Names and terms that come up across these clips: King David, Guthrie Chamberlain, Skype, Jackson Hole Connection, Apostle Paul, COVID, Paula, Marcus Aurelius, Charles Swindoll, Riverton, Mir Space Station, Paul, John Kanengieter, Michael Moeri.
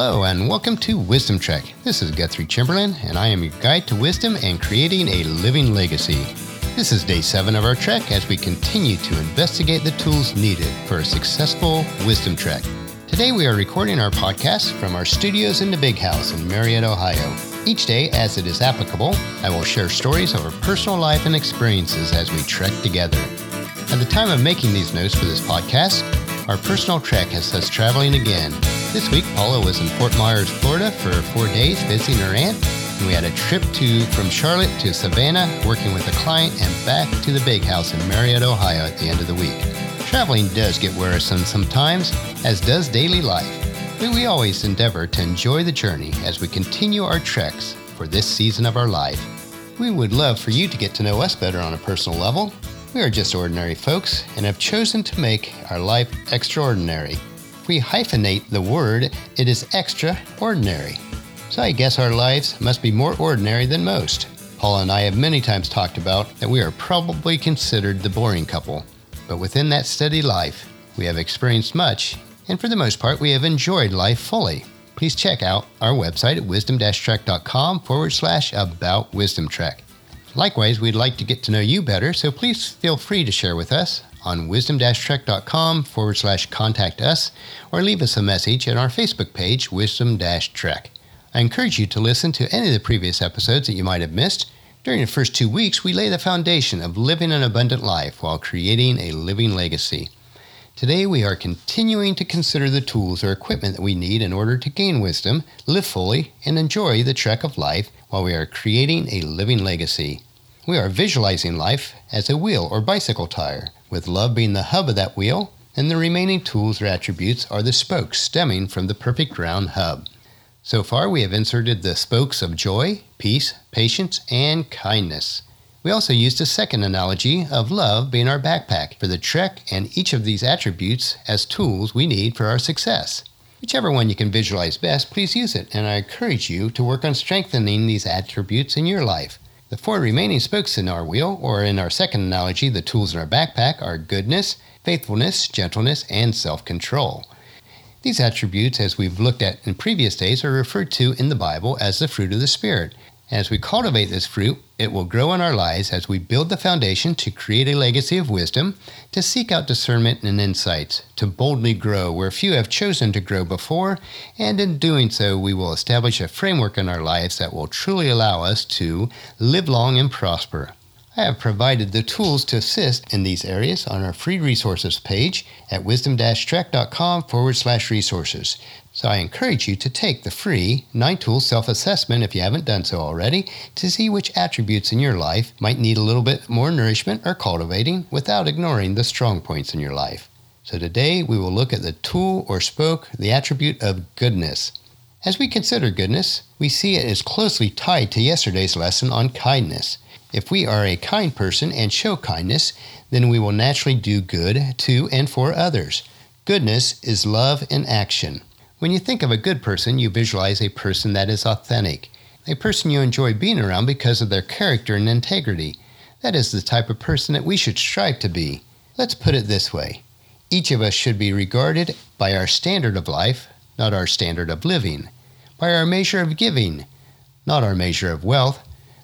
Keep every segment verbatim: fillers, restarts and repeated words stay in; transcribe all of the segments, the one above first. Hello and welcome to Wisdom Trek. This is Guthrie Chamberlain and I am your guide to wisdom and creating a living legacy. This is day seven of our trek as we continue to investigate the tools needed for a successful wisdom trek. Today we are recording our podcast from our studios in the Big House in Marietta, Ohio. Each day, as it is applicable, I will share stories of our personal life and experiences as we trek together. At the time of making these notes for this podcast, our personal trek has us traveling again. This week, Paula was in Fort Myers, Florida for four days visiting her aunt, and we had a trip to from Charlotte to Savannah, working with a client, and back to the Big House in Marietta, Ohio at the end of the week. Traveling does get wearisome sometimes, as does daily life, but we always endeavor to enjoy the journey as we continue our treks for this season of our life. We would love for you to get to know us better on a personal level. We are just ordinary folks and have chosen to make our life extraordinary. If we hyphenate the word, it is extraordinary. So I guess our lives must be more ordinary than most. Paul and I have many times talked about that we are probably considered the boring couple, but within that steady life, we have experienced much, and for the most part, we have enjoyed life fully. Please check out our website at wisdom dash trek dot com forward slash about wisdom trek. Likewise, we'd like to get to know you better, so please feel free to share with us on wisdom dash trek dot com forward slash contact us, or leave us a message at our Facebook page, wisdom dash trek. I encourage you to listen to any of the previous episodes that you might have missed. During the first two weeks, we lay the foundation of living an abundant life while creating a living legacy. Today, we are continuing to consider the tools or equipment that we need in order to gain wisdom, live fully, and enjoy the trek of life while we are creating a living legacy. We are visualizing life as a wheel or bicycle tire, with love being the hub of that wheel, and the remaining tools or attributes are the spokes stemming from the perfect round hub. So far, we have inserted the spokes of joy, peace, patience, and kindness. We also used a second analogy of love being our backpack for the trek, and each of these attributes as tools we need for our success. Whichever one you can visualize best, please use it, and I encourage you to work on strengthening these attributes in your life. The four remaining spokes in our wheel, or in our second analogy, the tools in our backpack, are goodness, faithfulness, gentleness, and self-control. These attributes, as we've looked at in previous days, are referred to in the Bible as the fruit of the Spirit. As we cultivate this fruit, it will grow in our lives as we build the foundation to create a legacy of wisdom, to seek out discernment and insights, to boldly grow where few have chosen to grow before, and in doing so, we will establish a framework in our lives that will truly allow us to live long and prosper. I have provided the tools to assist in these areas on our free resources page at wisdom dash trek dot com forward slash resources. So I encourage you to take the free nine-tool self-assessment if you haven't done so already, to see which attributes in your life might need a little bit more nourishment or cultivating without ignoring the strong points in your life. So today we will look at the tool or spoke, the attribute of goodness. As we consider goodness, we see it is closely tied to yesterday's lesson on kindness. If we are a kind person and show kindness, then we will naturally do good to and for others. Goodness is love in action. When you think of a good person, you visualize a person that is authentic, a person you enjoy being around because of their character and integrity. That is the type of person that we should strive to be. Let's put it this way. Each of us should be regarded by our standard of life, not our standard of living, by our measure of giving, not our measure of wealth,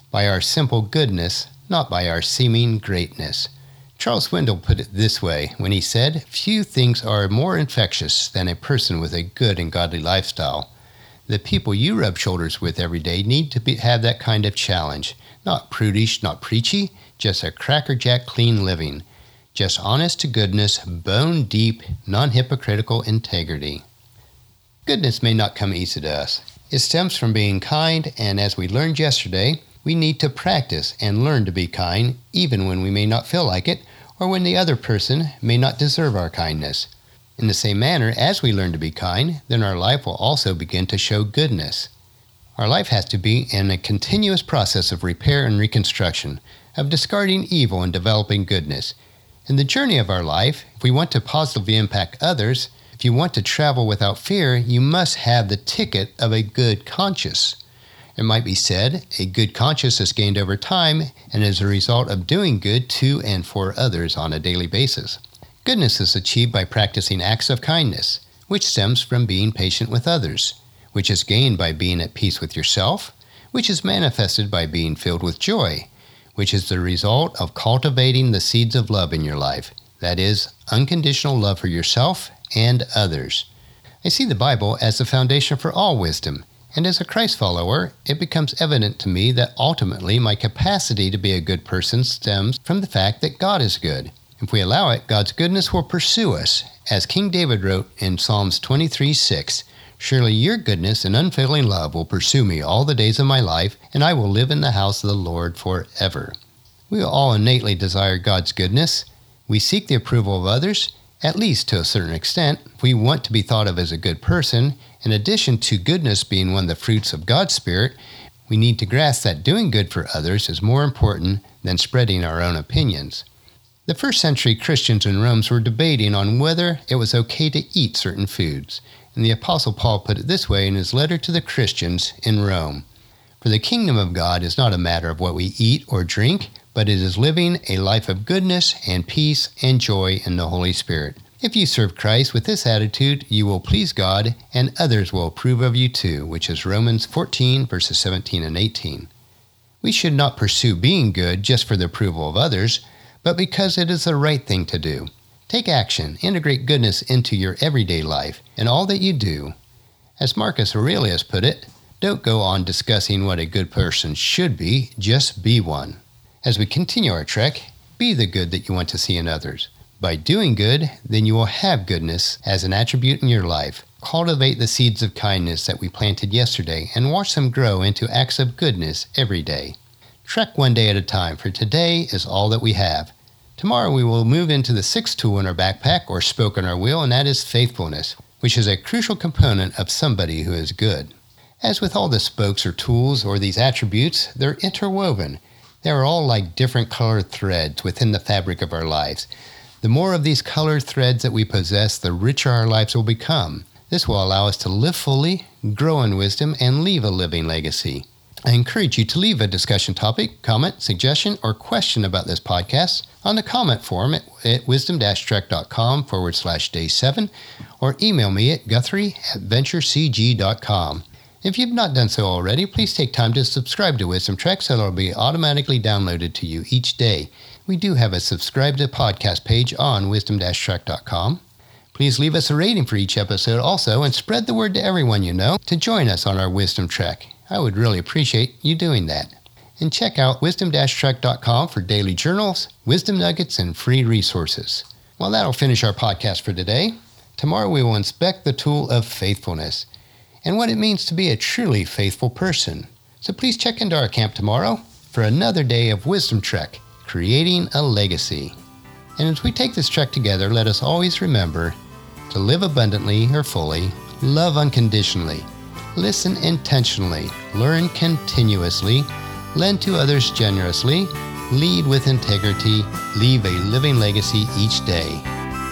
by our simple goodness, not by our seeming greatness. Charles Swindoll put it this way when he said, "Few things are more infectious than a person with a good and godly lifestyle." The people you rub shoulders with every day need to be, have that kind of challenge. Not prudish, not preachy, just a crackerjack clean living. Just honest to goodness, bone deep, non-hypocritical integrity. Goodness may not come easy to us. It stems from being kind, and as we learned yesterday, we need to practice and learn to be kind, even when we may not feel like it, or when the other person may not deserve our kindness. In the same manner, as we learn to be kind, then our life will also begin to show goodness. Our life has to be in a continuous process of repair and reconstruction, of discarding evil and developing goodness. In the journey of our life, if we want to positively impact others, if you want to travel without fear, you must have the ticket of a good conscience. It might be said, a good conscience is gained over time and is a result of doing good to and for others on a daily basis. Goodness is achieved by practicing acts of kindness, which stems from being patient with others, which is gained by being at peace with yourself, which is manifested by being filled with joy, which is the result of cultivating the seeds of love in your life, that is, unconditional love for yourself and others. I see the Bible as the foundation for all wisdom, and as a Christ follower, it becomes evident to me that ultimately my capacity to be a good person stems from the fact that God is good. If we allow it, God's goodness will pursue us. As King David wrote in Psalms twenty-three six, "Surely your goodness and unfailing love will pursue me all the days of my life, and I will live in the house of the Lord forever." We all innately desire God's goodness. We seek the approval of others, at least to a certain extent. We want to be thought of as a good person. In addition to goodness being one of the fruits of God's Spirit, we need to grasp that doing good for others is more important than spreading our own opinions. The first century Christians in Rome were debating on whether it was okay to eat certain foods, and the Apostle Paul put it this way in his letter to the Christians in Rome: "For the kingdom of God is not a matter of what we eat or drink, but it is living a life of goodness and peace and joy in the Holy Spirit." If you serve Christ with this attitude, you will please God, and others will approve of you too, which is Romans fourteen, verses seventeen and eighteen. We should not pursue being good just for the approval of others, but because it is the right thing to do. Take action, integrate goodness into your everyday life and all that you do. As Marcus Aurelius put it, "Don't go on discussing what a good person should be, just be one." As we continue our trek, be the good that you want to see in others. By doing good, then you will have goodness as an attribute in your life. Cultivate the seeds of kindness that we planted yesterday and watch them grow into acts of goodness every day. Trek one day at a time, for today is all that we have. Tomorrow we will move into the sixth tool in our backpack or spoke on our wheel, and that is faithfulness, which is a crucial component of somebody who is good. As with all the spokes or tools or these attributes, they're interwoven. They are all like different colored threads within the fabric of our lives. The more of these colored threads that we possess, the richer our lives will become. This will allow us to live fully, grow in wisdom, and leave a living legacy. I encourage you to leave a discussion topic, comment, suggestion, or question about this podcast on the comment form at, at wisdom dash trek dot com forward slash day seven, or email me at guthrie at venturecg.com. If you've not done so already, please take time to subscribe to Wisdom Trek so it'll be automatically downloaded to you each day. We do have a subscribe to podcast page on wisdom dash trek dot com. Please leave us a rating for each episode also, and spread the word to everyone you know to join us on our Wisdom Trek. I would really appreciate you doing that. And check out wisdom dash trek dot com for daily journals, wisdom nuggets, and free resources. Well, that'll finish our podcast for today. Tomorrow we will inspect the tool of faithfulness and what it means to be a truly faithful person. So please check into our camp tomorrow for another day of Wisdom Trek, creating a legacy. And as we take this trek together, let us always remember to live abundantly or fully, love unconditionally, listen intentionally, learn continuously, lend to others generously, lead with integrity, leave a living legacy each day.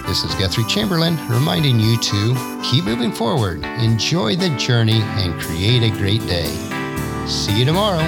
This is Guthrie Chamberlain reminding you to keep moving forward, enjoy the journey, and create a great day. See you tomorrow.